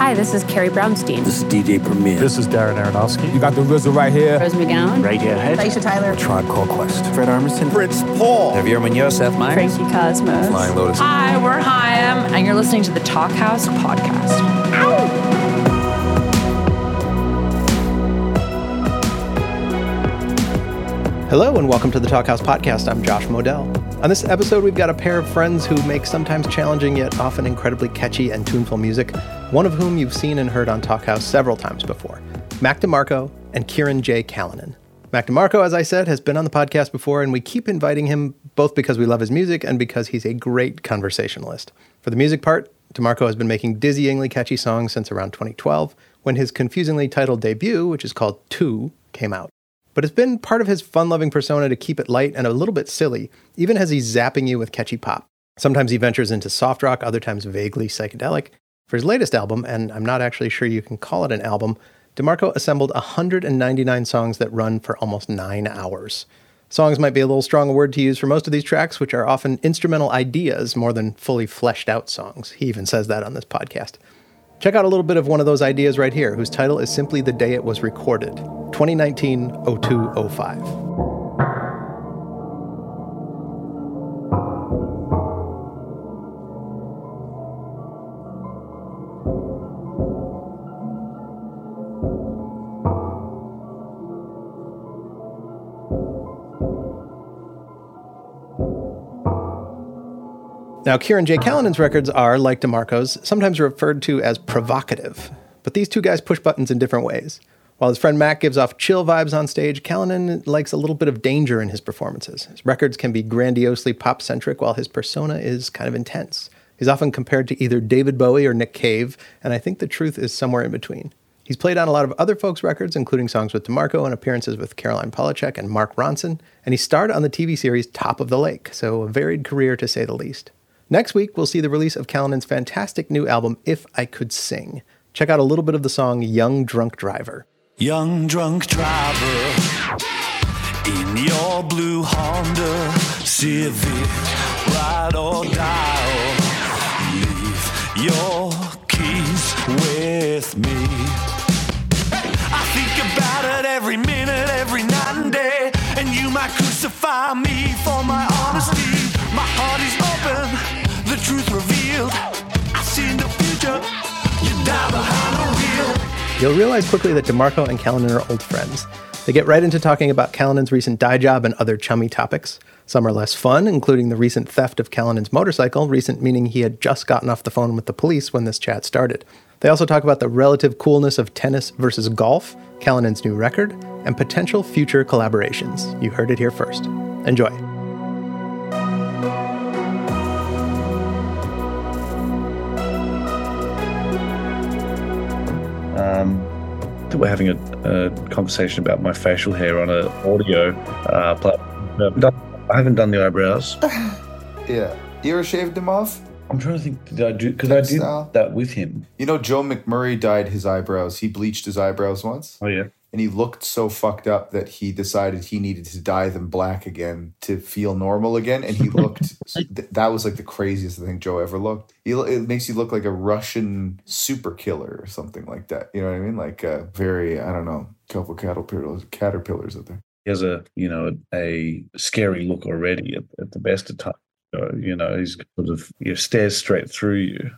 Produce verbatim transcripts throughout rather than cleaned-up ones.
Hi, this is Carrie Brownstein. This is D J Premier. This is Darren Aronofsky. You got the RZA right here. Rose McGowan. Right here. Aisha Tyler. A Tribe Called Quest. Fred Armisen. Fritz Paul. Javier Munoz. Seth Meyers. Frankie Cosmos. Flying Lotus. Hi, we're Haim, and you're listening to the Talkhouse Podcast. Ow! Hello and welcome to the Talkhouse Podcast. I'm Josh Modell. On this episode, we've got a pair of friends who make sometimes challenging yet often incredibly catchy and tuneful music, one of whom you've seen and heard on Talkhouse several times before, Mac DeMarco and Kieran J. Callinan. Mac DeMarco, as I said, has been on the podcast before, and we keep inviting him both because we love his music and because he's a great conversationalist. For the music part, DeMarco has been making dizzyingly catchy songs since around twenty twelve, when his confusingly titled debut, which is called Two, came out. But it's been part of his fun-loving persona to keep it light and a little bit silly, even as he's zapping you with catchy pop. Sometimes he ventures into soft rock, other times vaguely psychedelic. For his latest album, and I'm not actually sure you can call it an album, DeMarco assembled one hundred ninety-nine songs that run for almost nine hours. Songs might be a little strong a word to use for most of these tracks, which are often instrumental ideas more than fully fleshed-out songs. He even says that on this podcast. Check out a little bit of one of those ideas right here, whose title is simply The Day It Was Recorded, twenty nineteen oh two oh five. Now, Kieran J. Callinan's records are, like DeMarco's, sometimes referred to as provocative. But these two guys push buttons in different ways. While his friend Mac gives off chill vibes on stage, Callinan likes a little bit of danger in his performances. His records can be grandiosely pop-centric, while his persona is kind of intense. He's often compared to either David Bowie or Nick Cave, and I think the truth is somewhere in between. He's played on a lot of other folks' records, including songs with DeMarco and appearances with Caroline Polachek and Mark Ronson, and he starred on the T V series Top of the Lake, so a varied career to say the least. Next week, we'll see the release of Callinan's fantastic new album, If I Could Sing. Check out a little bit of the song Young Drunk Driver. Young drunk driver, in your blue Honda Civic, ride or die, leave your keys with me. I think about it every minute, every night and day, and you might crucify me for my honesty. My heart is open. The truth revealed, I see no future, you die behind a wheel. You'll realize quickly that DeMarco and Callinan are old friends. They get right into talking about Callinan's recent dye job and other chummy topics. Some are less fun, including the recent theft of Callinan's motorcycle, recent meaning he had just gotten off the phone with the police when this chat started. They also talk about the relative coolness of tennis versus golf, Callinan's new record, and potential future collaborations. You heard it here first. Enjoy. Um, we're having a, a conversation about my facial hair on an audio uh, platform. I haven't done the eyebrows. Yeah. You ever shaved them off? I'm trying to think, did I do, because I did style. That with him. You know, Joe McMurray dyed his eyebrows. He bleached his eyebrows once. Oh, yeah. And he looked so fucked up that he decided he needed to dye them black again to feel normal again. And he looked, th- that was like the craziest thing Joe ever looked. He, it makes you look like a Russian super killer or something like that. You know what I mean? Like a very, I don't know, couple caterpillars, caterpillars out there. He has a, you know, a scary look already at, at the best of times. So, you know, he's sort of, he stares straight through you.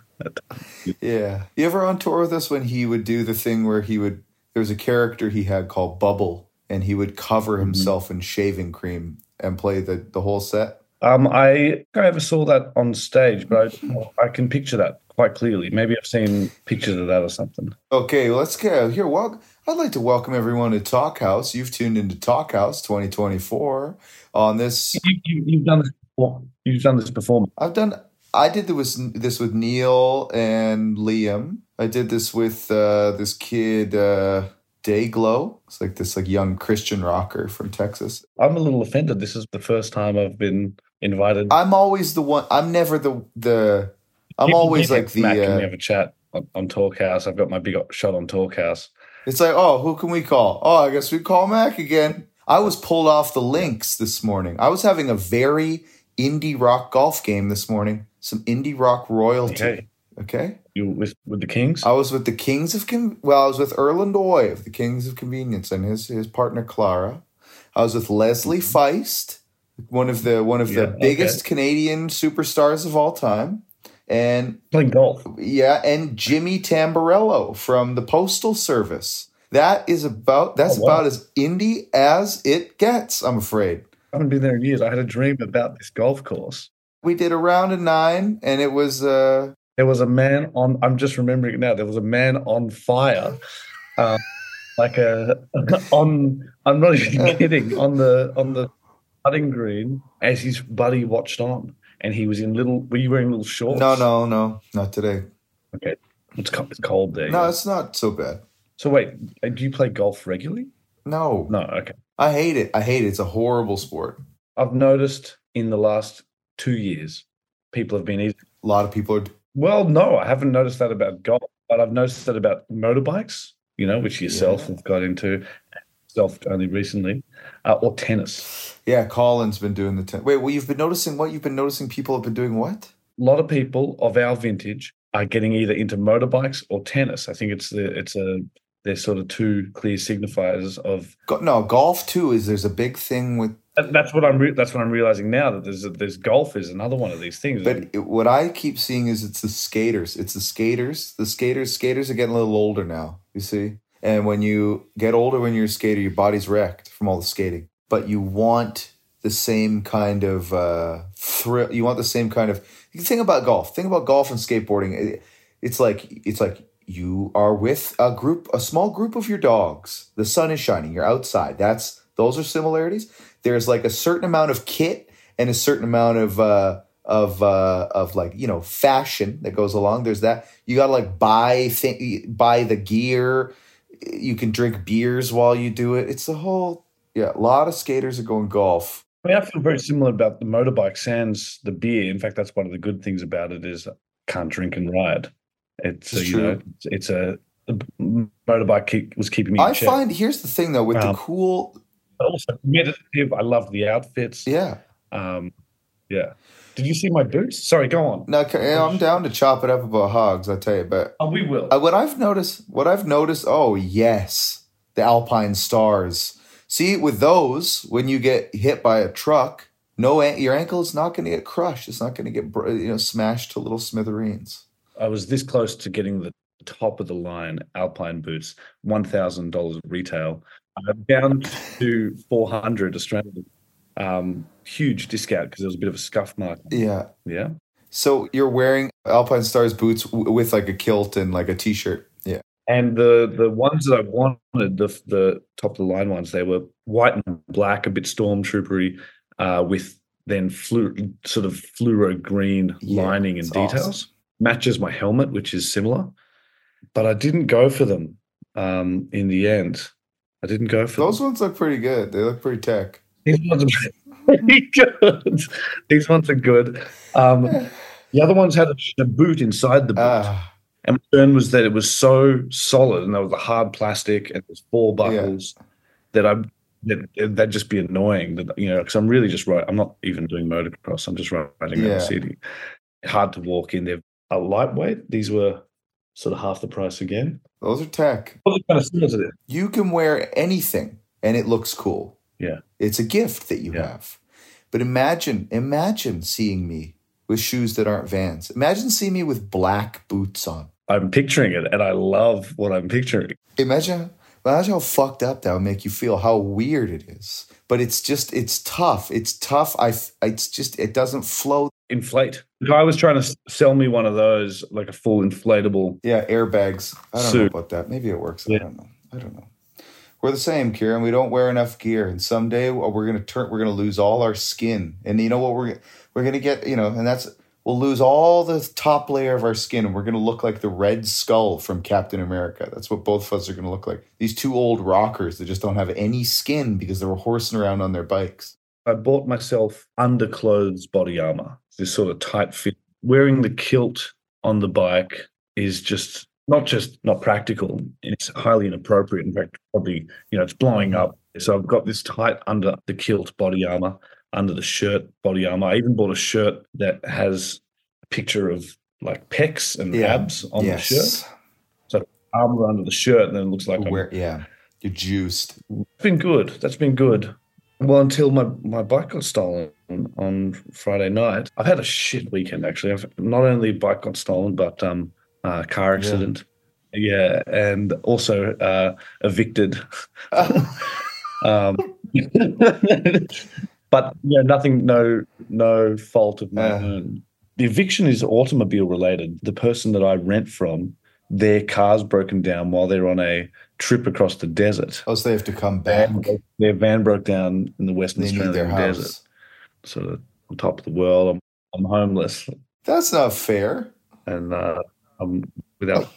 Yeah. You ever on tour with us when he would do the thing where he would, there was a character he had called Bubble, and he would cover himself mm-hmm. in shaving cream and play the, the whole set? Um, I think I ever saw that on stage, but I, I can picture that quite clearly. Maybe I've seen pictures of that or something. Okay, well, let's go. Here, welcome. I'd like to welcome everyone to Talkhouse. You've tuned into Talkhouse twenty twenty-four on this. You, you, you've done this before. You've done this before. I've done. I did this, this with Neil and Liam. I did this with uh, this kid, uh, Dayglow. It's like this like young Christian rocker from Texas. I'm a little offended. This is the first time I've been invited. I'm always the one. I'm never the the. I'm you, always you like the. Mac uh, and we have a chat on, on Talkhouse. I've got my big shot on Talkhouse. It's like, oh, who can we call? Oh, I guess we call Mac again. I was pulled off the links this morning. I was having a very indie rock golf game this morning. Some indie rock royalty. Hey. Okay. You with with the Kings? I was with the Kings of Con- well, I was with Erland Oy of the Kings of Convenience and his his partner Clara. I was with Leslie Feist, one of the one of yeah, the biggest okay. Canadian superstars of all time, and playing golf. Yeah, and Jimmy Tamborello from the Postal Service. That is about that's oh, wow. about as indie as it gets, I'm afraid. I haven't been there in years. I had a dream about this golf course. We did a round of nine, and it was uh there was a man on. I'm just remembering it now. There was a man on fire, uh, like a on. I'm not even kidding. On the on the putting green, as his buddy watched on, and he was in little. Were you wearing little shorts? No, no, no, not today. Okay, it's it's cold there. No, yeah. It's not so bad. So wait, do you play golf regularly? No, no. Okay, I hate it. I hate it. It's a horrible sport. I've noticed in the last two years, people have been easy. A lot of people are. Well, no, I haven't noticed that about golf, but I've noticed that about motorbikes, you know, which yourself yeah. have got into, self only recently, uh, or tennis. Yeah, Colin's been doing the tennis. Wait, well, you've been noticing what? You've been noticing people have been doing what? A lot of people of our vintage are getting either into motorbikes or tennis. I think it's the it's a they're sort of two clear signifiers of Go- no golf too. Is there's a big thing with. That's what I'm. Re- that's what I'm realizing now that there's a, there's golf is another one of these things. But it, what I keep seeing is it's the skaters. It's the skaters. The skaters. Skaters are getting a little older now. You see, and when you get older, when you're a skater, your body's wrecked from all the skating. But you want the same kind of uh, thrill. You want the same kind of. You think about golf. Think about golf and skateboarding. It, it's like it's like you are with a group, a small group of your dogs. The sun is shining. You're outside. That's those are similarities. There's like a certain amount of kit and a certain amount of uh, of uh, of like you know fashion that goes along. There's that you gotta like buy th- buy the gear. You can drink beers while you do it. It's a whole yeah. A lot of skaters are going golf. I mean, I feel very similar about the motorbike sans the beer. In fact, that's one of the good things about it is can't drink and ride. It's, it's a, you know it's a the motorbike keep, was keeping me. I in check. find here's the thing though with um, the cool. Also meditative. I love the outfits. Yeah. Um, yeah. Did you see my boots? Sorry, go on. No, I'm down to chop it up about hogs, I tell you. But oh, we will. What I've noticed, what I've noticed, oh, yes, the Alpine Stars. See, with those, when you get hit by a truck, no, your ankle is not going to get crushed. It's not going to get you know smashed to little smithereens. I was this close to getting the top of the line Alpine boots, one thousand dollars retail. I'm down to four hundred Australian. Um, huge discount because there was a bit of a scuff mark. Yeah. Yeah. So you're wearing Alpine Stars boots w- with like a kilt and like a T-shirt. Yeah. And the the ones that I wanted, the the top-of-the-line ones, they were white and black, a bit stormtroopery uh, with then flu- sort of fluoro green yeah, lining and details. Awesome. Matches my helmet, which is similar. But I didn't go for them um, in the end. I didn't go for Those them. ones look pretty good. They look pretty tech. These ones are pretty good. These ones are good. Um, the other ones had a, a boot inside the boot. Uh, and my concern was that it was so solid and there was a hard plastic and there's four buckles yeah. that I that that'd just be annoying. That you know, because I'm really just right. I'm not even doing motocross. I'm just riding yeah. around the city. Hard to walk in. They're a lightweight. These were sort of half the price again. Those are tech. You can wear anything and it looks cool. Yeah. It's a gift that you yeah. have. But imagine, imagine seeing me with shoes that aren't Vans. Imagine seeing me with black boots on. I'm picturing it and I love what I'm picturing. Imagine, imagine how fucked up that would make you feel, how weird it is. But it's just, it's tough. It's tough. I, it's just, it doesn't flow. Inflate. The guy was trying to sell me one of those, like a full inflatable. Yeah, airbags. I don't suit. know about that. Maybe it works. Yeah. I don't know. I don't know. We're the same, Kieran. We don't wear enough gear, and someday we're gonna turn. We're gonna lose all our skin, and you know what? We're we're gonna get you know, and that's we'll lose all the top layer of our skin, and we're gonna look like the Red Skull from Captain America. That's what both of us are gonna look like. These two old rockers that just don't have any skin because they were horsing around on their bikes. I bought myself underclothes body armor. This sort of tight fit. Wearing the kilt on the bike is just not just not practical. It's highly inappropriate. In fact, probably, you know, it's blowing up. So I've got this tight under the kilt body armor, under the shirt body armor. I even bought a shirt that has a picture of like pecs and yeah. abs on yes. the shirt. So arms under the shirt, and then it looks like Where, I'm... Yeah, you're juiced. It's been good. That's been good. Well, until my, my bike got stolen on Friday night. I've had a shit weekend, actually. I've not only bike got stolen, but um, uh, car accident. Yeah, yeah and also uh, evicted. um, but yeah, nothing, no, no fault of my uh, own. The eviction is automobile related. The person that I rent from, their car's broken down while they're on a trip across the desert. Oh, so they have to come back. And their van broke down in the Western Australian desert. Sort of on top of the world. I'm, I'm homeless. That's not fair. And uh, I'm without.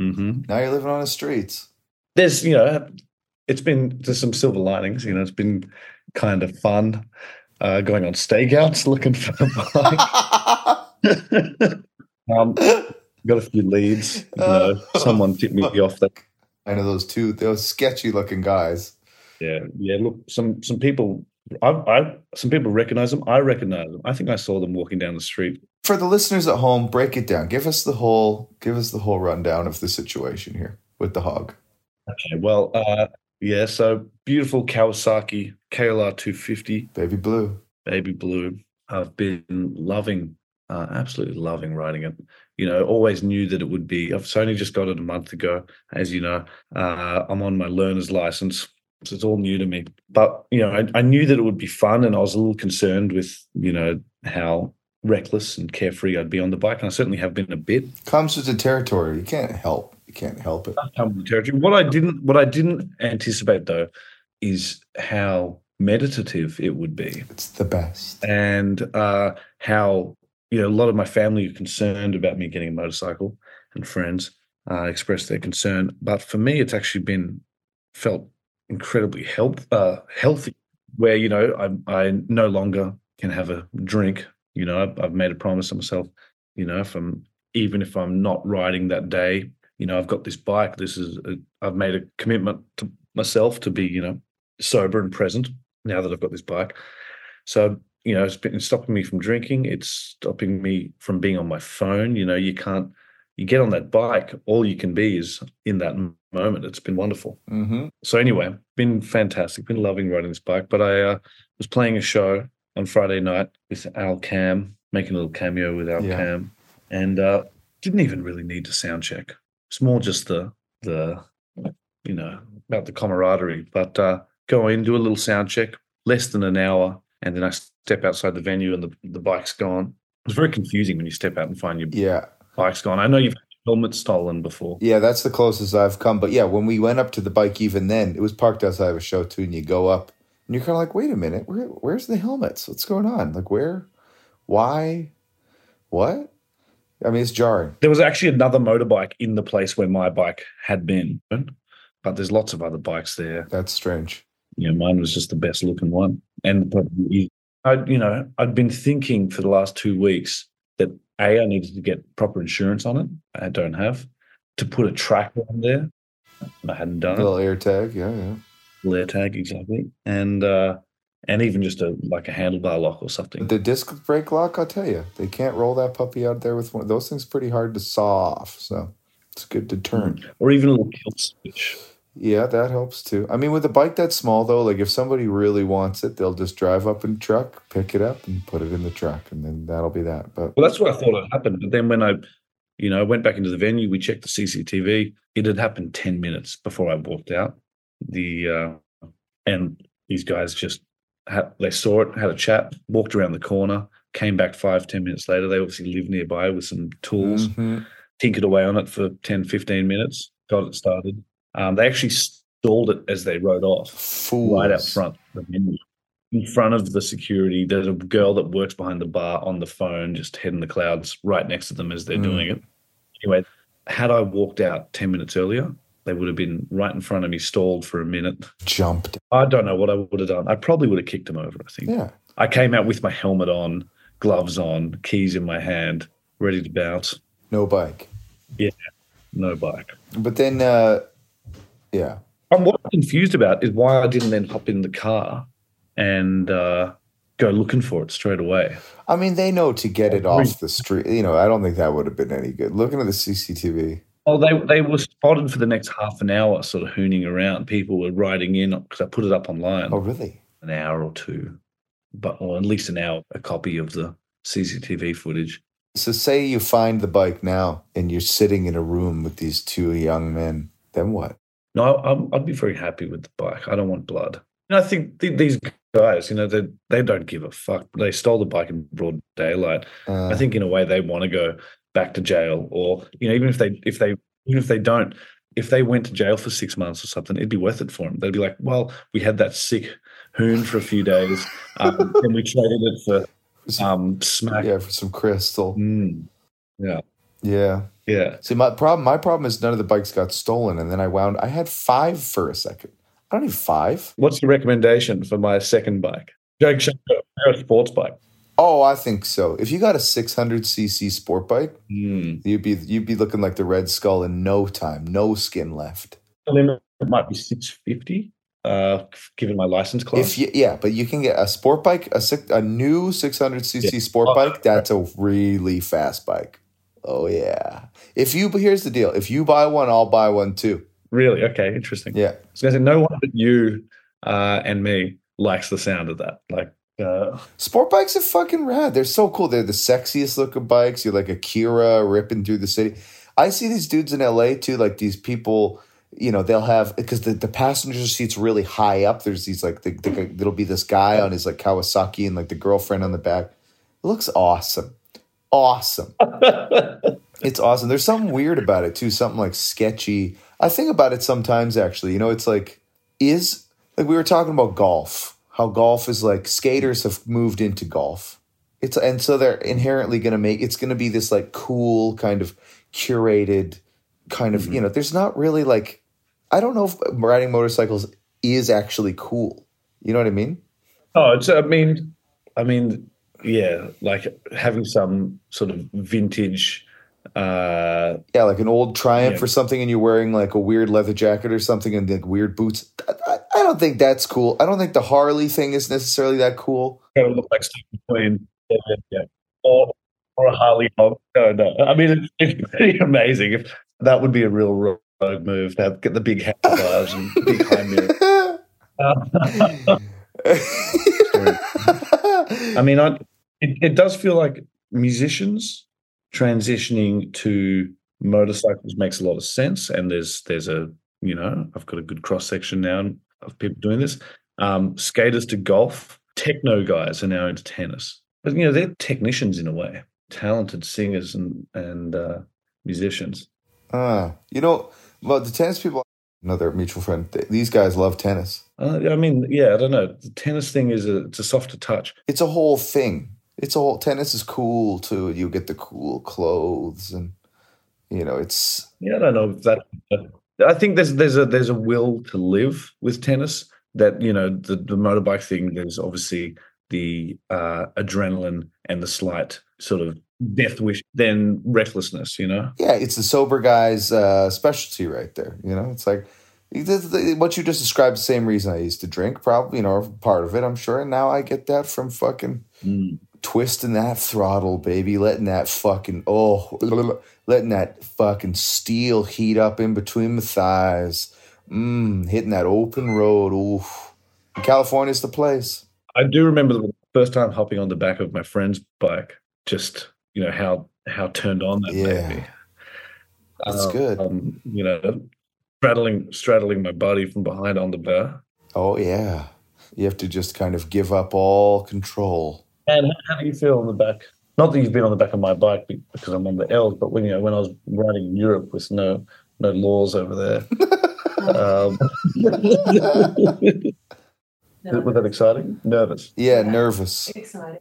Mm-hmm. Now you're living on the streets. There's, you know, it's been there's some silver linings. You know, it's been kind of fun uh, going on stakeouts looking for a bike. um, Got a few leads. You know, uh, someone tipped me off that. I know those two, those sketchy looking guys. Yeah, yeah. Look, some some people, I, I some people recognize them. I recognize them. I think I saw them walking down the street. For the listeners at home, break it down. Give us the whole, give us the whole rundown of the situation here with the hog. Okay. Well, uh, yeah. So beautiful Kawasaki K L R two fifty, baby blue, baby blue. I've been loving. Uh, absolutely loving riding it. You know, always knew that it would be. I've only just got it a month ago, as you know. Uh, I'm on my learner's license, so it's all new to me. But, you know, I, I knew that it would be fun, and I was a little concerned with, you know, how reckless and carefree I'd be on the bike, and I certainly have been a bit. Comes with the territory. You can't help. You can't help it. Comes with the territory. What I didn't, what I didn't anticipate, though, is how meditative it would be. It's the best. And uh, how... You know, a lot of my family are concerned about me getting a motorcycle, and friends uh, express their concern. But for me, it's actually been felt incredibly health, uh, healthy, where, you know, I, I no longer can have a drink. You know, I've, I've made a promise to myself, you know, if I'm, even if I'm not riding that day, you know, I've got this bike. This is, a, I've made a commitment to myself to be, you know, sober and present now that I've got this bike. So, you know, it's been stopping me from drinking. It's stopping me from being on my phone. You know, you can't, you get on that bike, all you can be is in that moment. It's been wonderful. Mm-hmm. So anyway, been fantastic. Been loving riding this bike. But I uh, was playing a show on Friday night with Al Cam, making a little cameo with Al yeah. Cam, and uh, didn't even really need to sound check. It's more just the, the you know, about the camaraderie. But uh, go in, do a little sound check, less than an hour, and then I step outside the venue and the, the bike's gone. It's very confusing when you step out and find your yeah. bike's gone. I know you've had your helmet stolen before. Yeah, that's the closest I've come. But, yeah, when we went up to the bike even then, it was parked outside of a show too, and you go up and you're kind of like, wait a minute, where, where's the helmets? What's going on? Like, where? Why? What? I mean, it's jarring. There was actually another motorbike in the place where my bike had been, but there's lots of other bikes there. That's strange. You know, mine was just the best looking one. And I, you know, I'd been thinking for the last two weeks that A, I needed to get proper insurance on it. I don't have to put a tracker on there. I hadn't done it. A little air tag, yeah, yeah. Little air tag, exactly. And uh, and even just a like a handlebar lock or something. The disc brake lock, I'll tell you, they can't roll that puppy out there with one. Those things pretty hard to saw off, so it's a good deterrent. Or even a little kilt switch. Yeah, that helps too. I mean, with a bike that small, though, like if somebody really wants it, they'll just drive up in the truck, pick it up, and put it in the truck, and then that'll be that. But well, that's what I thought had happened. But then when I, you know, went back into the venue, we checked the C C T V. It had happened ten minutes before I walked out. The uh, and these guys just had, they saw it, had a chat, walked around the corner, came back five, ten minutes later. They obviously live nearby with some tools, mm-hmm. tinkered away on it for ten, fifteen minutes, got it started. Um, they actually stalled it as they rode off. Fools. Right out front. In front of the security, there's a girl that works behind the bar on the phone, just head in the clouds right next to them as they're mm. doing it. Anyway, had I walked out ten minutes earlier, they would have been right in front of me, stalled for a minute. Jumped. I don't know what I would have done. I probably would have kicked them over, I think. Yeah. I came out with my helmet on, gloves on, keys in my hand, ready to bounce. No bike. Yeah, no bike. But then... Uh... Yeah. And what I'm confused about is why I didn't then hop in the car and uh, go looking for it straight away. I mean, they know to get it off the street. You know, I don't think that would have been any good. Looking at the C C T V. Well, they they were spotted for the next half an hour sort of hooning around. People were riding in because I put it up online. Oh, really? An hour or two, but or at least an hour, a copy of the C C T V footage. So say you find the bike now and you're sitting in a room with these two young men, then what? No, I'm, I'd be very happy with the bike. I don't want blood. And I think th- these guys, you know, they, they don't give a fuck. They stole the bike in broad daylight. Uh, I think in a way they want to go back to jail, or, you know, even if they if they even if they don't, if they went to jail for six months or something, it'd be worth it for them. They'd be like, well, we had that sick hoon for a few days, um, and we traded it for um smack. Yeah, for some crystal. Mm. Yeah. Yeah. Yeah. See, my problem my problem is none of the bikes got stolen, and then I wound I had five for a second. I don't need five. What's the recommendation for my second bike? Jake Shaker, a sports bike. Oh, I think so. If you got a six hundred c c sport bike, mm. you'd be you'd be looking like the Red Skull in no time, no skin left. The limit might be six fifty. Uh, given my license class. If you, yeah, but you can get a sport bike, a, six, a new six hundred c c yeah. sport bike. That's a really fast bike. Oh, yeah. If you, here's the deal. If you buy one, I'll buy one too. Really? Okay, interesting. Yeah. So I said, no one but you uh, and me likes the sound of that. Like, uh, sport bikes are fucking rad. They're so cool. They're the sexiest looking bikes. You're like Akira ripping through the city. I see these dudes in L A too, like these people. You know, they'll have, because the, the passenger seat's really high up. There's these, like, the, the, there'll be this guy on his, like, Kawasaki and, like, the girlfriend on the back. It looks awesome. Awesome. It's awesome. There's something weird about it, too. Something, like, sketchy. I think about it sometimes, actually. You know, it's like, is, like, we were talking about golf. How golf is, like, skaters have moved into golf. It's, and so they're inherently going to make, it's going to be this, like, cool kind of curated kind of, mm-hmm. you know, there's not really, like, I don't know if riding motorcycles is actually cool. You know what I mean? Oh, it's, I mean, I mean, yeah, like having some sort of vintage. Uh, yeah, like an old Triumph yeah. or something, and you're wearing like a weird leather jacket or something and like weird boots. I, I don't think that's cool. I don't think the Harley thing is necessarily that cool. It looks like something between, yeah, yeah. Or, or a Harley hog. No, no. I mean, it's, it's pretty amazing. If that would be a real rogue move, to have, get the big handlebars and big high mirror. I mean, I, it, it does feel like musicians transitioning to motorcycles makes a lot of sense, and there's there's a, you know, I've got a good cross-section now of people doing this. Um, skaters to golf, techno guys are now into tennis. But, you know, they're technicians in a way, talented singers and, and uh, musicians. Ah, you know, well, the tennis people, another mutual friend, th- these guys love tennis. Uh, I mean, yeah, I don't know. The tennis thing is a, it's a softer touch. It's a whole thing. It's a whole, tennis is cool too. You get the cool clothes and, you know, it's. Yeah, I don't know if that. Uh, I think there's there's a there's a will to live with tennis that, you know, the, the motorbike thing, there's obviously the uh, adrenaline and the slight sort of death wish, then recklessness, you know? Yeah, it's the sober guy's uh, specialty right there, you know? It's like, what you just described, the same reason I used to drink, probably, you know, part of it, I'm sure, and now I get that from fucking mm. twisting that throttle, baby, letting that fucking, oh, letting that fucking steel heat up in between the thighs, mm, hitting that open road, oof. And California's the place. I do remember the first time hopping on the back of my friend's bike, just... You know how how turned on that yeah. baby. That's um, good. Um, you know, straddling straddling my body from behind on the bar. Oh yeah, you have to just kind of give up all control. And how do you feel on the back? Not that you've been on the back of my bike because I'm on the L's, but when you know when I was riding in Europe with no no laws over there. um, was that exciting? Nervous. Yeah, yeah. Nervous. Exciting.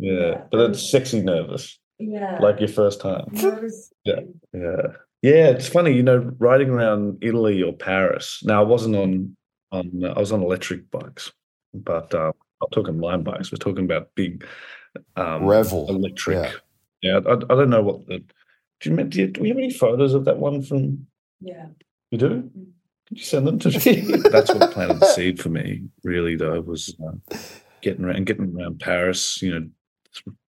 Yeah, but it's sexy nervous. Yeah. Like your first time. Nervous. Yeah. Yeah. Yeah, it's funny, you know, riding around Italy or Paris. Now, I wasn't on, on I was on electric bikes, but uh, I'm not talking Lime bikes. We're talking about big um, Revel. Electric. Yeah. yeah I, I don't know what the, do you, do you, do we have any photos of that one from? Yeah. You do? Did you send them to me? That's what planted the seed for me, really, though, was. Uh, getting around, getting around Paris, you know,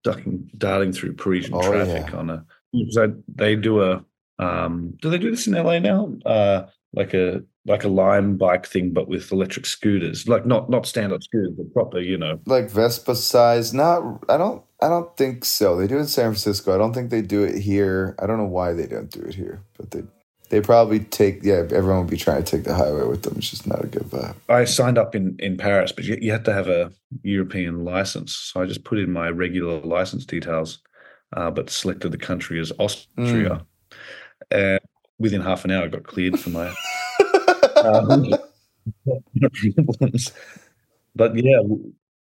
ducking, darting through Parisian oh, traffic yeah. on a. So they do a. Um, do they do this in L A now? Uh, like a like a Lime bike thing, but with electric scooters. Like not not stand up scooters, but proper, you know, like Vespa size. Not. I don't. I don't think so. They do it in San Francisco. I don't think they do it here. I don't know why they don't do it here, but they. They probably take, yeah, everyone would be trying to take the highway with them. It's just not a good vibe. I signed up in, in Paris, but you, you had to have a European license. So I just put in my regular license details, uh, but selected the country as Austria. Mm. And within half an hour, I got cleared for my um, But, yeah,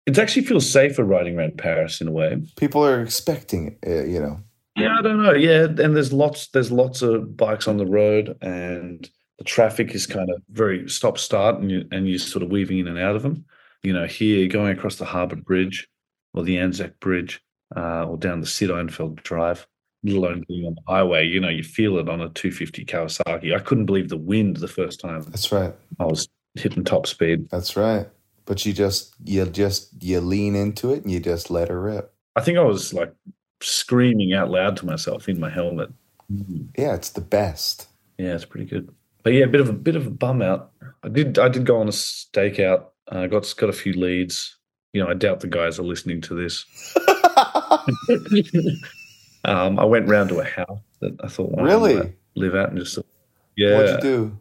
it actually feels safer riding around Paris in a way. People are expecting it, you know. Yeah, I don't know. Yeah, and there's lots there's lots of bikes on the road, and the traffic is kind of very stop start, and you and you're sort of weaving in and out of them. You know, here going across the Harbour Bridge, or the Anzac Bridge, uh, or down the Sid Einfeld Drive. Let alone being on the highway, you know, you feel it on a two fifty Kawasaki. I couldn't believe the wind the first time. That's right. I was hitting top speed. That's right. But you just you just you lean into it and you just let her rip. I think I was like. Screaming out loud to myself in my helmet. Yeah, it's the best. Yeah, it's pretty good. But yeah, a bit of a bit of a bum out. I did I did go on a stakeout. I uh, got got a few leads. You know, I doubt the guys are listening to this. um, I went round to a house that I thought well, really I live out and just thought, yeah. What'd you do?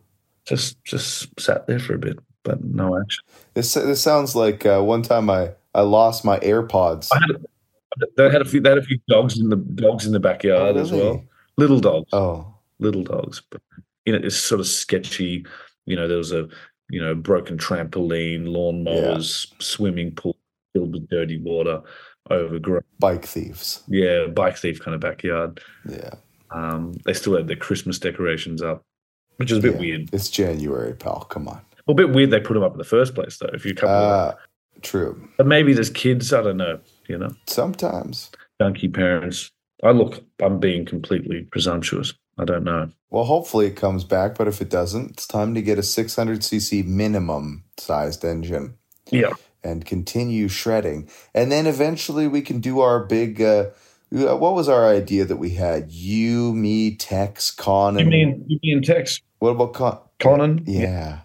Just just sat there for a bit, but no action. This this sounds like uh, one time I I lost my AirPods. I had a, They had a few. They had a few dogs in the dogs in the backyard oh, really? as well. Little dogs. Oh, little dogs. But you know, it's sort of sketchy. You know, there was a you know broken trampoline, lawn mowers, yeah. swimming pool filled with dirty water, overgrown. Bike thieves. Yeah, bike thief kind of backyard. Yeah. Um, they still had their Christmas decorations up, which is a bit yeah. weird. It's January, pal. Come on. Well, a bit weird they put them up in the first place, though. If you couple. Uh, true. But maybe there's kids. I don't know. You know, sometimes junky parents. I look, I'm being completely presumptuous. I don't know. Well, hopefully it comes back, but if it doesn't, it's time to get a six hundred c c minimum sized engine. Yeah, and continue shredding, and then eventually we can do our big. Uh, what was our idea that we had? You, me, Tex, Conan. You mean you mean Tex? What about Con- Conan? Yeah. yeah,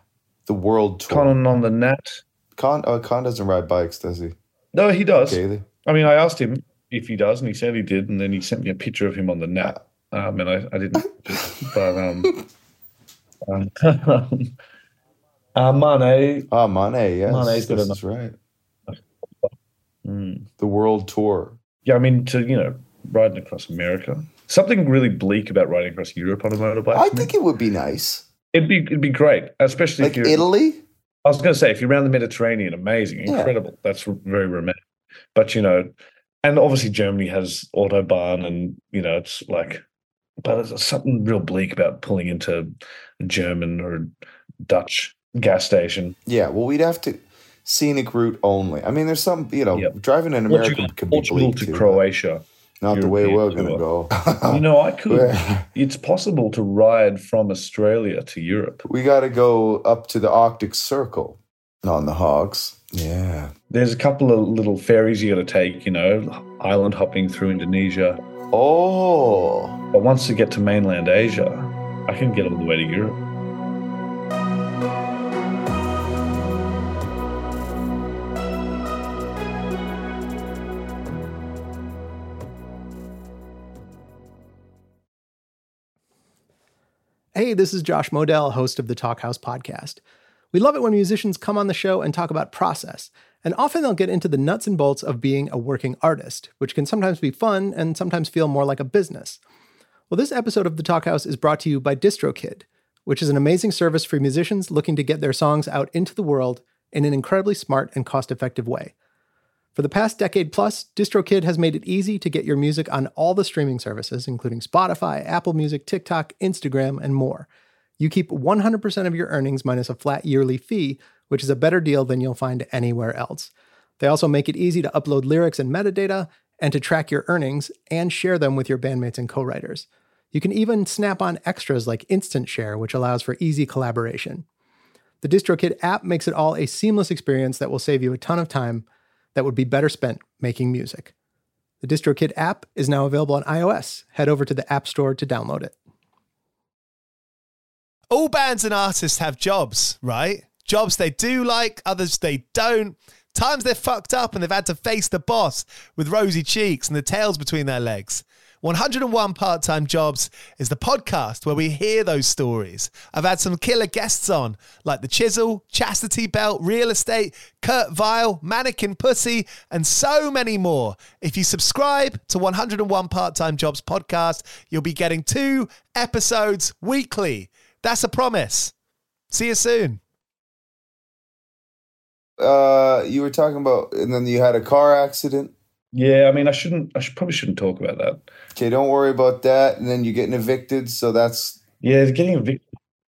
the world tour. Conan on the net. Con. Oh, Con doesn't ride bikes, does he? No, he does. Okay. I mean, I asked him if he does, and he said he did, and then he sent me a picture of him on the nap, um, and I, I didn't. but um, um uh, Mane. Ah, oh, Mane. Yes, Mane's got enough. That's right. Mm. The world tour. Yeah, I mean, to you know, riding across America. Something really bleak about riding across Europe on a motorbike. I think it would be nice. It'd be it'd be great, especially like if you're Italy. I was going to say, if you're around the Mediterranean, amazing, incredible. Yeah. That's very romantic. But, you know, and obviously Germany has Autobahn and, you know, it's like, but there's something real bleak about pulling into a German or Dutch gas station. Yeah, well, we'd have to scenic route only. I mean, there's some, you know, yep. driving in America Portugal, could be Portugal bleak to too, Croatia. Not European the way we're going to go. You know, I could. It's possible to ride from Australia to Europe. We got to go up to the Arctic Circle on the Hogs. Yeah. There's a couple of little ferries you got to take, you know, island hopping through Indonesia. Oh. But once you get to mainland Asia, I can get all the way to Europe. Hey, this is Josh Modell, host of the Talkhouse Podcast. We love it when musicians come on the show and talk about process, and often they'll get into the nuts and bolts of being a working artist, which can sometimes be fun and sometimes feel more like a business. Well, this episode of the Talkhouse is brought to you by DistroKid, which is an amazing service for musicians looking to get their songs out into the world in an incredibly smart and cost-effective way. For the past decade plus, DistroKid has made it easy to get your music on all the streaming services, including Spotify, Apple Music, TikTok, Instagram, and more. You keep one hundred percent of your earnings minus a flat yearly fee, which is a better deal than you'll find anywhere else. They also make it easy to upload lyrics and metadata, and to track your earnings and share them with your bandmates and co-writers. You can even snap on extras like Instant Share, which allows for easy collaboration. The DistroKid app makes it all a seamless experience that will save you a ton of time. that would be better spent making music. The DistroKid app is now available on iOS. Head over to the App Store to download it. All bands and artists have jobs, right? Jobs they do like, others they don't. Times they're fucked up and they've had to face the boss with rosy cheeks and the tails between their legs. one oh one Part-Time Jobs is the podcast where we hear those stories. I've had some killer guests on, like The Chisel, Chastity Belt, Real Estate, Kurt Vile, Mannequin Pussy, and so many more. If you subscribe to one oh one Part-Time Jobs podcast, you'll be getting two episodes weekly. That's a promise. See you soon. Uh, you were talking about, and then you had a car accident. Yeah, I mean, I shouldn't. I should, probably shouldn't talk about that. Okay, don't worry about that. And then you're getting evicted, so that's yeah. Getting evicted,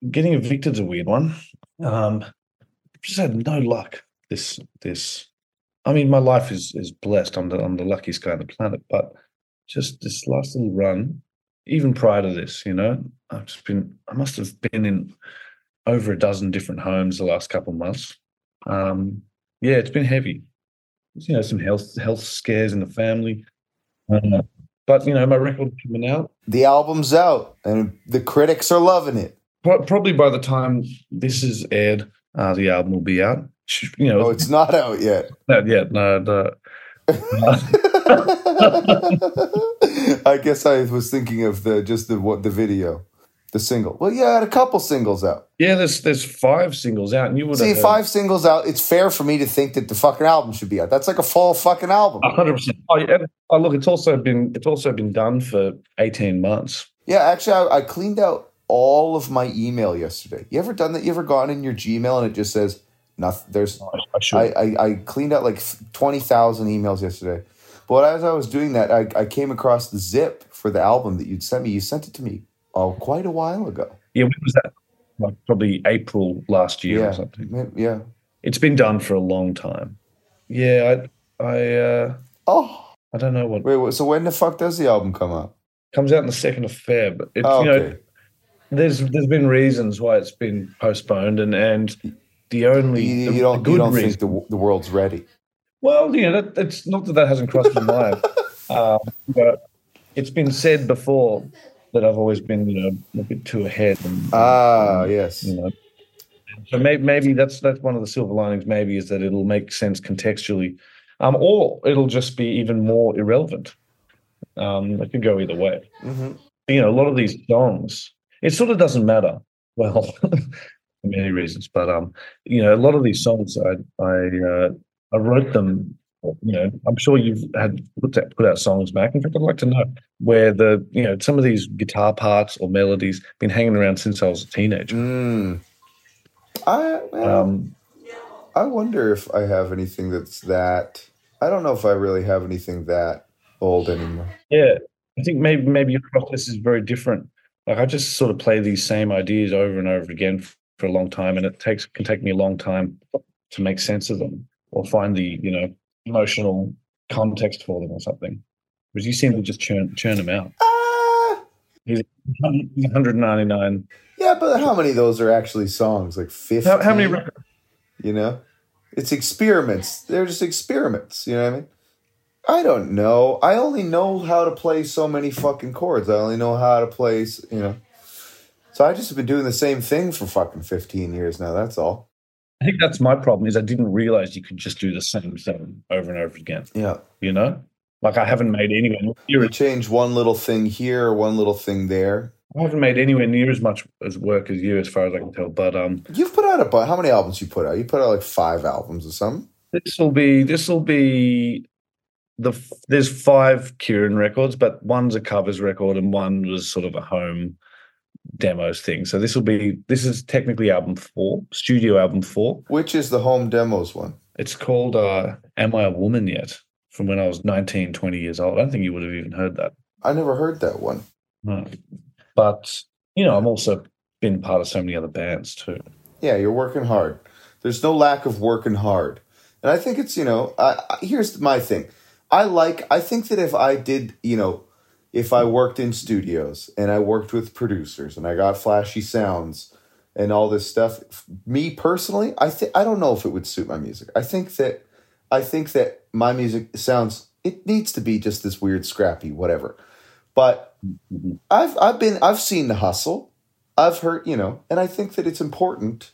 getting evicted's a weird one. Um, just had no luck. This, this. I mean, my life is is blessed. I'm the I'm the luckiest guy on the planet. But just this last little run, even prior to this, you know, I've just been. I must have been in over a dozen different homes the last couple of months. Um, yeah, it's been heavy. You know, some health health scares in the family. Uh, but, you know, my record's coming out. The album's out, and the critics are loving it. But probably by the time this is aired, uh, the album will be out. You know, oh, it's not out yet. Not yet, no. no. I guess I was thinking of the just the what the video. The single. Well, yeah, I had a couple singles out. Yeah, there's there's five singles out, and you would see five singles out. It's fair for me to think that the fucking album should be out. That's like a full fucking album. A hundred percent. Oh, yeah. Oh, look, it's also been it's also been done for eighteen months. Yeah, actually, I, I cleaned out all of my email yesterday. You ever done that? You ever gone in your Gmail and it just says nothing? There's no, I, I, I I cleaned out like twenty thousand emails yesterday. But as I was doing that, I, I came across the zip for the album that you'd sent me. You sent it to me. Oh, quite a while ago. Yeah, when was that? Like probably April last year yeah, or something. Yeah, it's been done for a long time. Yeah, I, I, uh, oh, I don't know what. Wait, wait, so when the fuck does the album come out? Comes out on the second of February. It's, oh, okay. You know, there's there's been reasons why it's been postponed, and and the only you, you the, don't the good you don't reason, think the the world's ready. Well, you know, that, it's not that that hasn't crossed my mind, uh, but it's been said before. That I've always been, you know, a bit too ahead. And, ah, and, yes. You know, so maybe, maybe that's that's one of the silver linings. Maybe is that it'll make sense contextually, um, or it'll just be even more irrelevant. Um, it could go either way. Mm-hmm. You know, a lot of these songs, it sort of doesn't matter. Well, for many reasons, but um, you know, a lot of these songs, I I uh, I wrote them. You know, I'm sure you've had put, that, put out songs, Mac. In fact, I'd like to know where the, you know, some of these guitar parts or melodies been hanging around since I was a teenager. Mm. I well, um, I wonder if I have anything that's that. I don't know if I really have anything that old anymore. Yeah, I think maybe maybe your process is very different. Like I just sort of play these same ideas over and over again for a long time, and it takes can take me a long time to make sense of them or find the, you know, emotional context for them or something, because you seem to just churn churn them out. Uh, He's one hundred ninety-nine. Yeah, but how many of those are actually songs? Like fifty? How, how many records? You know, it's experiments. They're just experiments. You know what I mean? I don't know. I only know how to play so many fucking chords. I only know how to play, you know. So I just have been doing the same thing for fucking fifteen years now. That's all. I think that's my problem is I didn't realize you could just do the same thing over and over again. Yeah. You know? Like I haven't made anywhere near... You change one little thing here, one little thing there. I haven't made anywhere near as much as work as you as far as I can tell, but... um, You've put out a... How many albums you put out? You put out like five albums or something? This will be... This will be... the There's five Kieran records, but one's a covers record and one was sort of a home... demos thing. So this will be this is technically album four, studio album four. Which is the home demos one? It's called uh Am I a Woman Yet? From when I was nineteen, twenty years old. I don't think you would have even heard that. I never heard that one. No. But you know, I'm also been part of so many other bands too. Yeah, you're working hard. There's no lack of working hard. And I think it's, you know, I, here's my thing. I like I think that if I did, you know, if I worked in studios and I worked with producers and I got flashy sounds and all this stuff, me personally, I th- I don't know if it would suit my music. I think that I think that my music sounds, it needs to be just this weird, scrappy, whatever. But I've I've been I've seen the hustle. I've heard, you know, and I think that it's important.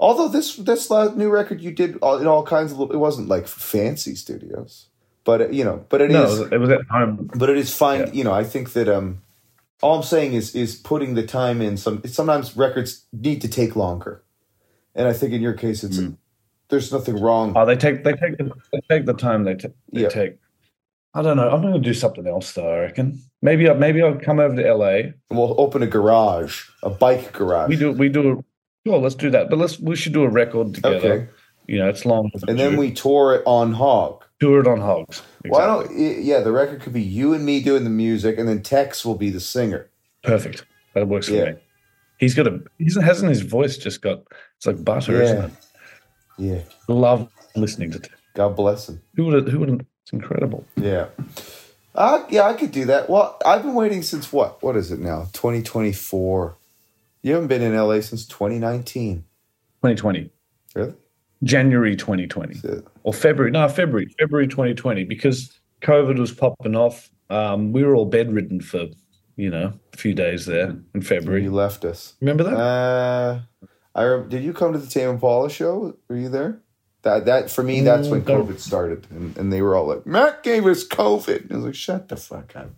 Although this this new record you did in all kinds of little, it wasn't like fancy studios, but you know, but it no, is it was at home. But it is fine, yeah. You know. I think that um, all I'm saying is is putting the time in. Some sometimes records need to take longer, and I think in your case, it's mm. there's nothing wrong. Oh, they take they take the, they take the time they, t- they yeah. take. I don't know. I'm going to do something else, though, I reckon. Maybe, maybe I'll come over to L A. We'll open a garage, a bike garage. We do, we do. Well, let's do that. But let's, we should do a record together. Okay. You know, it's long. And then we tour it on Hog. Tour it on Hogs. Exactly. Why don't? Yeah, the record could be you and me doing the music, and then Tex will be the singer. Perfect. That works for yeah. me. He's got a. He's, hasn't his voice just got? It's like butter, yeah. isn't it? Yeah. Love listening to Tex. God bless him. Who would? Who would? It's incredible. Yeah. Uh, yeah, I could do that. Well, I've been waiting since what? What is it now? twenty twenty-four. You haven't been in L A since twenty nineteen. twenty twenty. Really? January twenty twenty. So, or February. No, February. February twenty twenty, because COVID was popping off. Um, we were all bedridden for, you know, a few days there in February. You left us. Remember that? Uh, I re- Did you come to the Tame Impala show? Were you there? That that for me, that's when COVID started, and, and they were all like, "Mac gave us COVID." And I was like, "Shut the fuck up."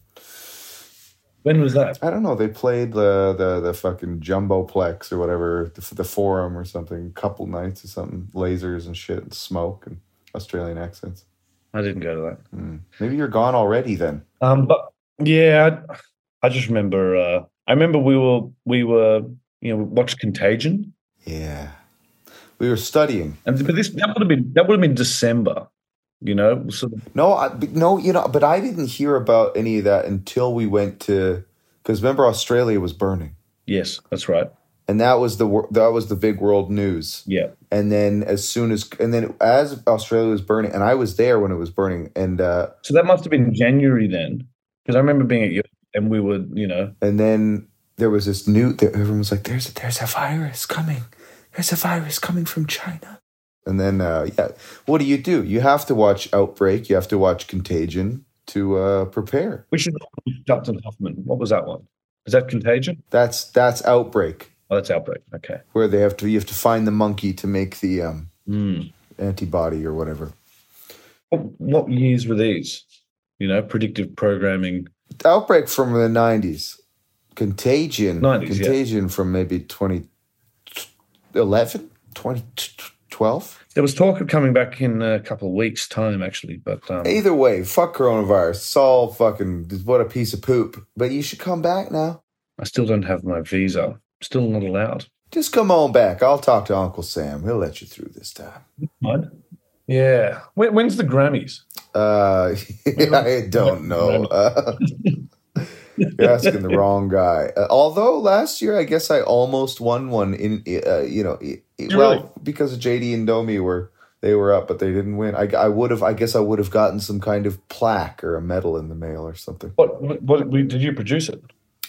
When was that? I don't know. They played the the, the fucking Jumboplex or whatever, the, the Forum or something, a couple nights or something, lasers and shit, and smoke and Australian accents. I didn't go to that. Mm. Maybe you're gone already then. Um, but yeah, I, I just remember. Uh, I remember we were we were you know we watched Contagion. Yeah. We were studying, and but this that would have been that would have been December, you know. Sort of. No, I, no, you know, but I didn't hear about any of that until we went to, because remember Australia was burning. Yes, that's right. And that was the that was the big world news. Yeah. And then as soon as and then as Australia was burning, and I was there when it was burning, and uh, so that must have been January then, because I remember being at you and we were, you know, and then there was this new. Everyone was like, "There's there's a virus coming." There's a virus coming from China. And then, uh, yeah, what do you do? You have to watch Outbreak. You have to watch Contagion to uh, prepare. We should watch Dustin Hoffman. What was that one? Is that Contagion? That's that's Outbreak. Oh, that's Outbreak. Okay. Where they have to, you have to find the monkey to make the um, mm. antibody or whatever. What, what years were these? You know, predictive programming. Outbreak from the nineties. Contagion. nineties, Contagion yeah. from maybe twenty. eleven, twenty, twelve. There was talk of coming back in a couple of weeks' time, actually. But um, either way, fuck coronavirus. It's all fucking, what a piece of poop. But you should come back now. I still don't have my visa. I'm still not allowed. Just come on back. I'll talk to Uncle Sam. He'll let you through this time. Yeah. When, when's the Grammys? Uh, I don't know. Uh, You're asking the wrong guy. Uh, although last year, I guess I almost won one in, uh, you know, it, it, well, really? Because of J D and Domi were, they were up, but they didn't win. I, I would have, I guess I would have gotten some kind of plaque or a medal in the mail or something. What, what, what did you produce it?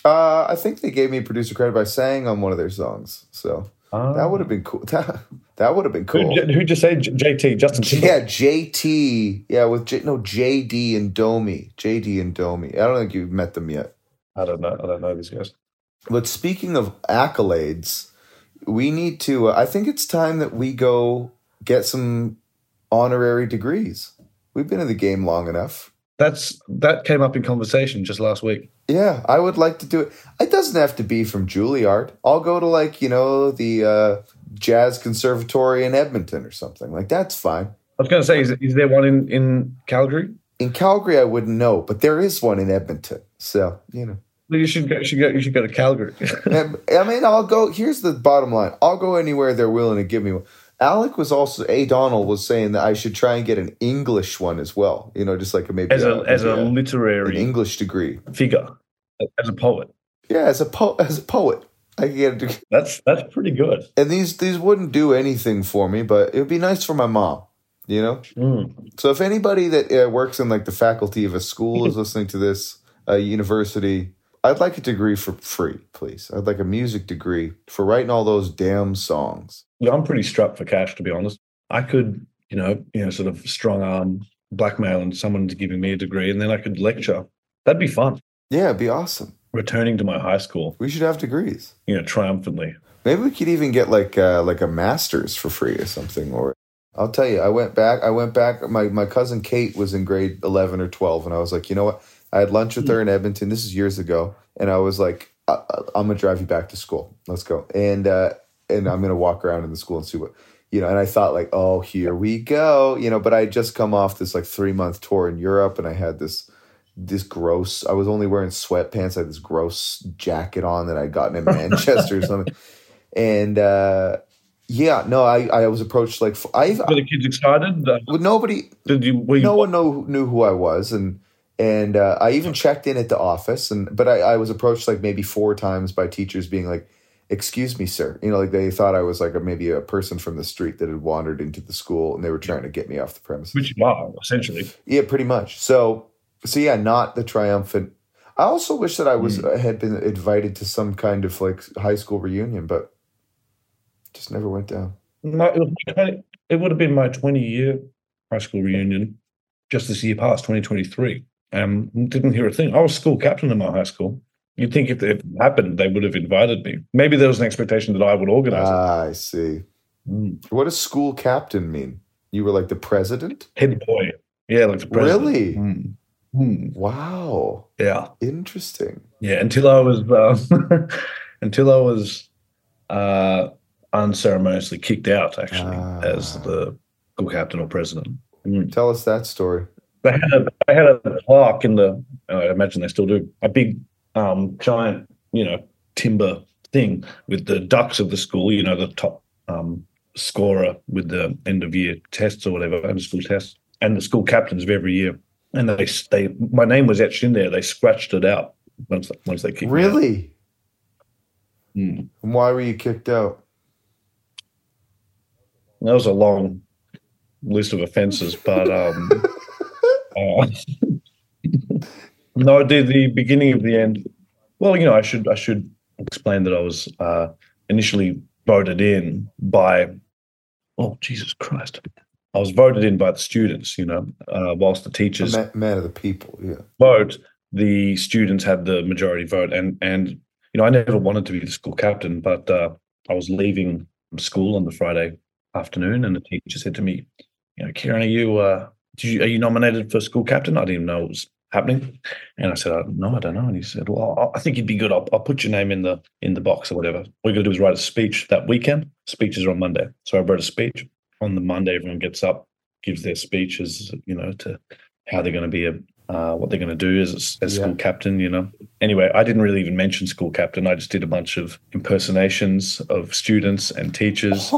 Uh, I think they gave me producer credit by saying on one of their songs. So oh. that would have been cool. That, that would have been cool. Who, who'd you say? J T, Justin Timberlake? Yeah, J T. Yeah, with J, no, J D and Domi. J D and Domi. I don't think you've met them yet. I don't know. I don't know these guys. But speaking of accolades, we need to. Uh, I think it's time that we go get some honorary degrees. We've been in the game long enough. That's that came up in conversation just last week. Yeah, I would like to do it. It doesn't have to be from Juilliard. I'll go to like you know the uh, Jazz Conservatory in Edmonton or something. Like that's fine. I was going to say, is, is there one in, in Calgary? In Calgary, I wouldn't know, but there is one in Edmonton. So you know. You should go. You should go, you should go to Calgary. I mean, I'll go. Here's the bottom line: I'll go anywhere they're willing to give me one. Alec was also A. Donald was saying that I should try and get an English one as well. You know, just like maybe as a, a as maybe a literary an English degree figure, as a poet. Yeah, as a po- as a poet, I can get a degree. That's that's pretty good. And these these wouldn't do anything for me, but it would be nice for my mom. You know. Mm. So if anybody that uh, works in like the faculty of a school is listening to this, a university. I'd like a degree for free, please. I'd like a music degree for writing all those damn songs. Yeah, I'm pretty strapped for cash, to be honest. I could you know, you know, sort of strong arm blackmail and someone giving me a degree, and then I could lecture. That'd be fun. Yeah, it'd be awesome. Returning to my high school. We should have degrees. You know, triumphantly. Maybe we could even get like uh, like a master's for free or something. Or I'll tell you, I went back. I went back. My, my cousin Kate was in grade eleven or twelve, and I was like, you know what? I had lunch with her in Edmonton. This is years ago, and I was like, I- I'm gonna drive you back to school. Let's go. And uh, and I'm gonna walk around in the school and see what, you know. And I thought like, oh, here we go, you know. But I had just come off this like three month tour in Europe, and I had this this gross. I was only wearing sweatpants. I had this gross jacket on that I'd gotten in Manchester or something. And uh, yeah, no, I, I was approached like I. Were the kids excited? Uh, nobody. Did you? Were you no one know, knew who I was, and. And uh, I even checked in at the office, and but I, I was approached like maybe four times by teachers being like, excuse me, sir. You know, like they thought I was like a, maybe a person from the street that had wandered into the school, and they were trying to get me off the premises. Which you are, essentially. Yeah, pretty much. So, so yeah, not the triumphant. I also wish that I was mm. had been invited to some kind of like high school reunion, but just never went down. My, it, was twenty, it would have been my twenty-year high school reunion just this year past, twenty twenty-three. Um, didn't hear a thing. I was school captain in my high school. You'd think if it happened, they would have invited me. Maybe there was an expectation that I would organize ah, it. I see. Mm. What does school captain mean? You were like the president? Head boy. Yeah, like the president. Really? Mm. Mm. Wow. Yeah. Interesting. Yeah, until I was uh, until I was uh, unceremoniously kicked out, actually, ah. as the school captain or president. Mm. Tell us that story. They had a they had a plaque in the. I imagine they still do, a big, um, giant, you know, timber thing with the ducks of the school. You know, the top um, scorer with the end of year tests or whatever, end of school tests, and the school captains of every year. And they they my name was etched in there. They scratched it out once once they kicked. Really? Me out. Mm. And why were you kicked out? That was a long list of offences, but. Um, Uh, no, the, the beginning of the end. Well, you know, I should I should explain that I was uh, initially voted in by. Oh Jesus Christ! I was voted in by the students. You know, uh, whilst the teachers, a man of the people, yeah, vote. The students had the majority vote, and and you know, I never wanted to be the school captain, but uh, I was leaving school on the Friday afternoon, and the teacher said to me, "You know, Kieran, are you?" Uh, Did you, are you nominated for school captain? I didn't even know it was happening. And I said, no, I don't know. And he said, well, I think you'd be good. I'll, I'll put your name in the in the box or whatever. What you're going to do is write a speech that weekend. Speeches are on Monday. So I wrote a speech. On the Monday, everyone gets up, gives their speeches, you know, to how they're going to be, a, uh, what they're going to do as, as yeah. school captain, you know. Anyway, I didn't really even mention school captain. I just did a bunch of impersonations of students and teachers, oh.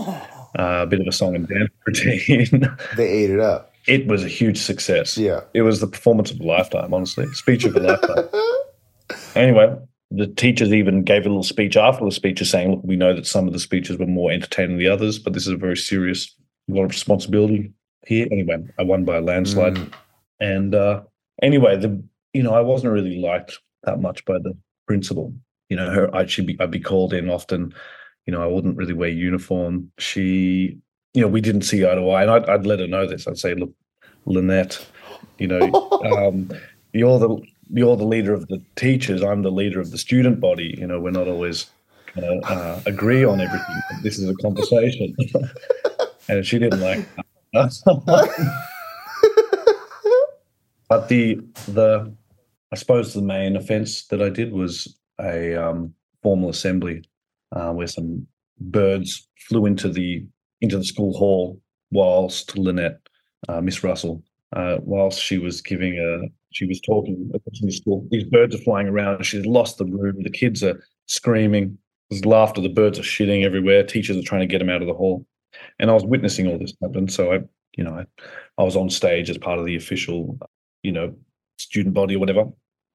uh, a bit of a song and dance routine. They ate it up. It was a huge success. Yeah. It was the performance of a lifetime, honestly. Speech of a lifetime. Anyway, the teachers even gave a little speech after the speeches saying, look, we know that some of the speeches were more entertaining than the others, but this is a very serious, a lot of responsibility here. Anyway, I won by a landslide. Mm. And uh, anyway, the you know, I wasn't really liked that much by the principal. You know, her I'd, she'd be, I'd be called in often. You know, I wouldn't really wear uniform. She... You know, we didn't see eye to eye, and I'd, I'd let her know this. I'd say, "Look, Lynette, you know, um, you're the you're the leader of the teachers. I'm the leader of the student body. You know, we're not always going to uh, agree on everything. This is a conversation." And she didn't like that. But the the I suppose the main offence that I did was a um, formal assembly uh, where some birds flew into the. into the school hall whilst Lynette, uh, Miss Russell, uh, whilst she was giving a, she was talking at the school. These birds are flying around. She's lost the room. The kids are screaming. There's laughter. The birds are shitting everywhere. Teachers are trying to get them out of the hall. And I was witnessing all this happen. So I, you know, I, I was on stage as part of the official, you know, student body or whatever.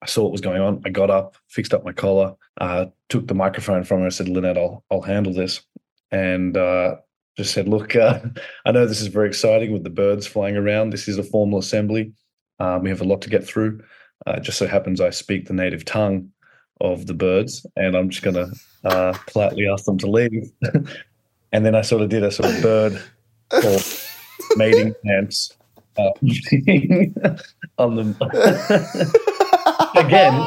I saw what was going on. I got up, fixed up my collar, uh, took the microphone from her. I said, Lynette, I'll, I'll handle this. And, uh, just said, look, uh, I know this is very exciting with the birds flying around. This is a formal assembly. Um, we have a lot to get through. Uh, just so happens I speak the native tongue of the birds, and I'm just going to uh, politely ask them to leave. And then I sort of did a sort of bird call mating camps uh, on them. Again,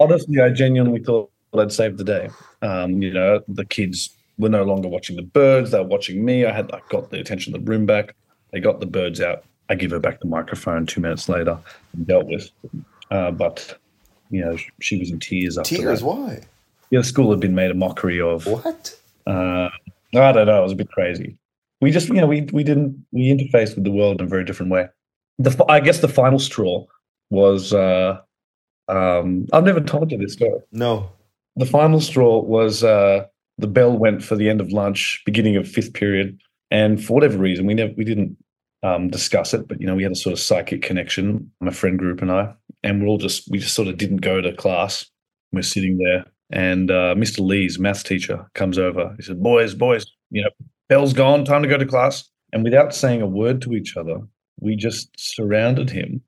honestly, I genuinely thought I'd saved the day. Um, you know, the kids were no longer watching the birds. They were watching me. I had I got the attention of the room back. They got the birds out. I give her back the microphone two minutes later and dealt with. Uh, but, you know, she was in tears after Tears? That. Why? Yeah, school had been made a mockery of. What? Uh, I don't know. It was a bit crazy. We just, you know, we we didn't, we interfaced with the world in a very different way. The I guess the final straw was, uh, um, I've never told you this story. No. The final straw was uh, the bell went for the end of lunch, beginning of fifth period. And for whatever reason, we never, we didn't um, discuss it, but, you know, we had a sort of psychic connection, my friend group and I, and we're all just, we just sort of didn't go to class. We're sitting there and uh, Mister Lee's maths teacher comes over. He said, boys, boys, you know, bell's gone, time to go to class. And without saying a word to each other, we just surrounded him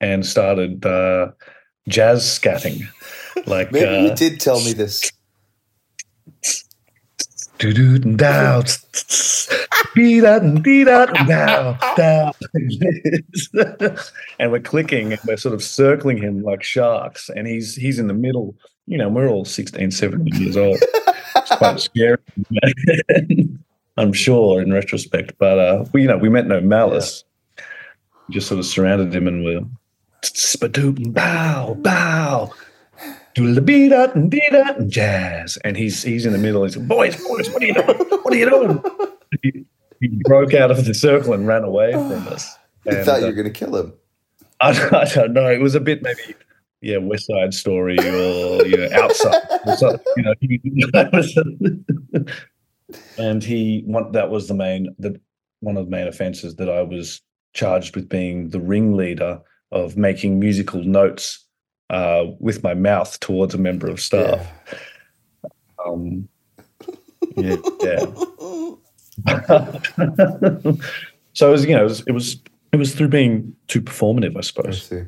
and started uh, jazz scatting. Like maybe uh, you did tell me this. Do do doubt, be that, be that, doubt, doubt. And we're clicking, and we're sort of circling him like sharks, and he's he's in the middle. You know, we're all sixteen, seventeen years old. It's quite scary. I'm sure in retrospect, but uh, we you know we meant no malice. Yeah. We just sort of surrounded him, and we're spadoop, bow, bow. Doodle-a-bee-dot and dee-dot and jazz. And he's he's in the middle. He's like, boys, boys, what are you doing? What are you doing? He, he broke out of the circle and ran away from us. And, you thought you were going to kill him. I, I don't know. It was a bit maybe, yeah, West Side Story or, you know, Outside. So, you know, he, and he, one, that was the main, the, one of the main offences that I was charged with being the ringleader of making musical notes Uh, with my mouth towards a member of staff. Yeah. Um, yeah, yeah. So it was, you know, it was, it was it was through being too performative, I suppose. I see.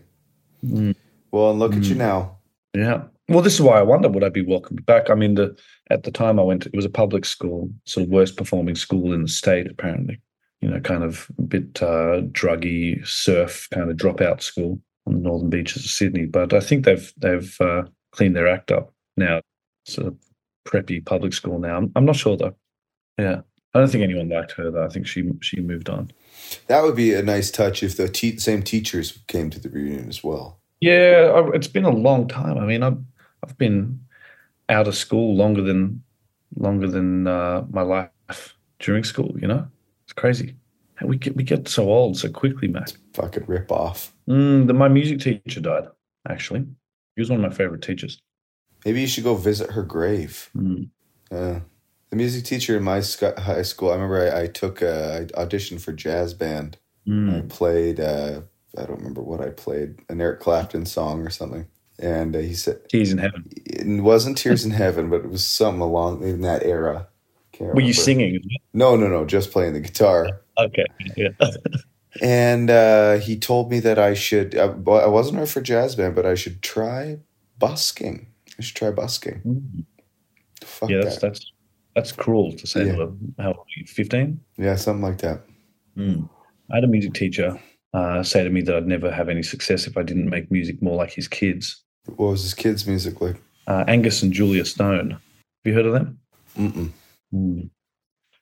Mm. Well, and look mm. at you now. Yeah. Well, this is why I wonder, would I be welcomed back? I mean, the at the time I went, to, it was a public school, sort of worst performing school in the state, apparently. You know, kind of a bit uh, druggy, surf kind of dropout school on the northern beaches of Sydney, but I think they've they've uh, cleaned their act up now. It's a preppy public school now. I'm, I'm not sure though. Yeah, I don't think anyone liked her though. I think she she moved on. That would be a nice touch if the te- same teachers came to the reunion as well. Yeah, I, it's been a long time. I mean, I've I've been out of school longer than longer than uh, my life during school. You know, it's crazy. We get we get so old so quickly, Matt. Fucking rip off. Mm, the, my music teacher died. Actually, he was one of my favorite teachers. Maybe you should go visit her grave. Mm. Uh, the music teacher in my sc- high school. I remember I, I took a, I auditioned for jazz band. Mm. I played. Uh, I don't remember what I played. An Eric Clapton song or something. And uh, he said, "Tears in Heaven." It wasn't Tears in Heaven, but it was something along in that era. Can't Were you singing? No, no, no. Just playing the guitar. Okay. Yeah. And uh, he told me that I should, I, I wasn't ready for jazz band, but I should try busking. I should try busking. Mm-hmm. Fuck yeah, that's, that. that's that's cruel to say. Yeah. To a, how old are you, fifteen? Yeah, something like that. Mm. I had a music teacher uh, say to me that I'd never have any success if I didn't make music more like his kids. What was his kids' music like? Uh, Angus and Julia Stone. Have you heard of them? Mm-mm. Mm.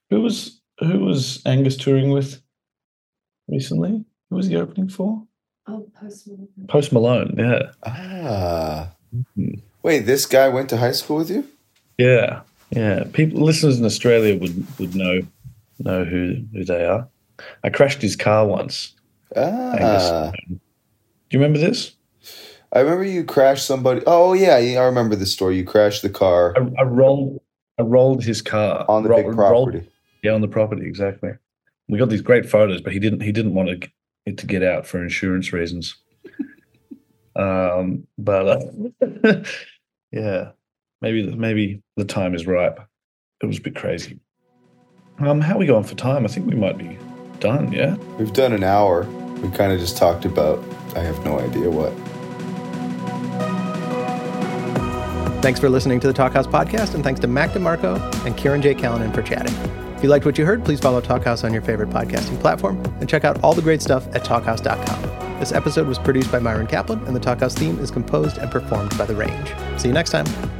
Who was who was Angus touring with recently? Who was he opening for? Oh, Post Malone. Post Malone, yeah. Ah. Mm. Wait, this guy went to high school with you? Yeah, yeah. People, listeners in Australia would, would know know who, who they are. I crashed his car once. Ah. Angus. Do you remember this? I remember you crashed somebody. Oh, yeah, I remember this story. You crashed the car. I, I rolled. I rolled his car on the roll, big property. Rolled, yeah, on the property, exactly. We got these great photos, but he didn't. He didn't want to, it to get out for insurance reasons. um, but uh, yeah, maybe maybe the time is ripe. It was a bit crazy. Um, how are we going for time? I think we might be done. Yeah, we've done an hour. We kind of just talked about. I have no idea what. Thanks for listening to the Talkhouse Podcast, and thanks to Mac DeMarco and Kieran J. Callinan for chatting. If you liked what you heard, please follow Talkhouse on your favorite podcasting platform and check out all the great stuff at talkhouse dot com. This episode was produced by Myron Kaplan, and the Talkhouse theme is composed and performed by The Range. See you next time.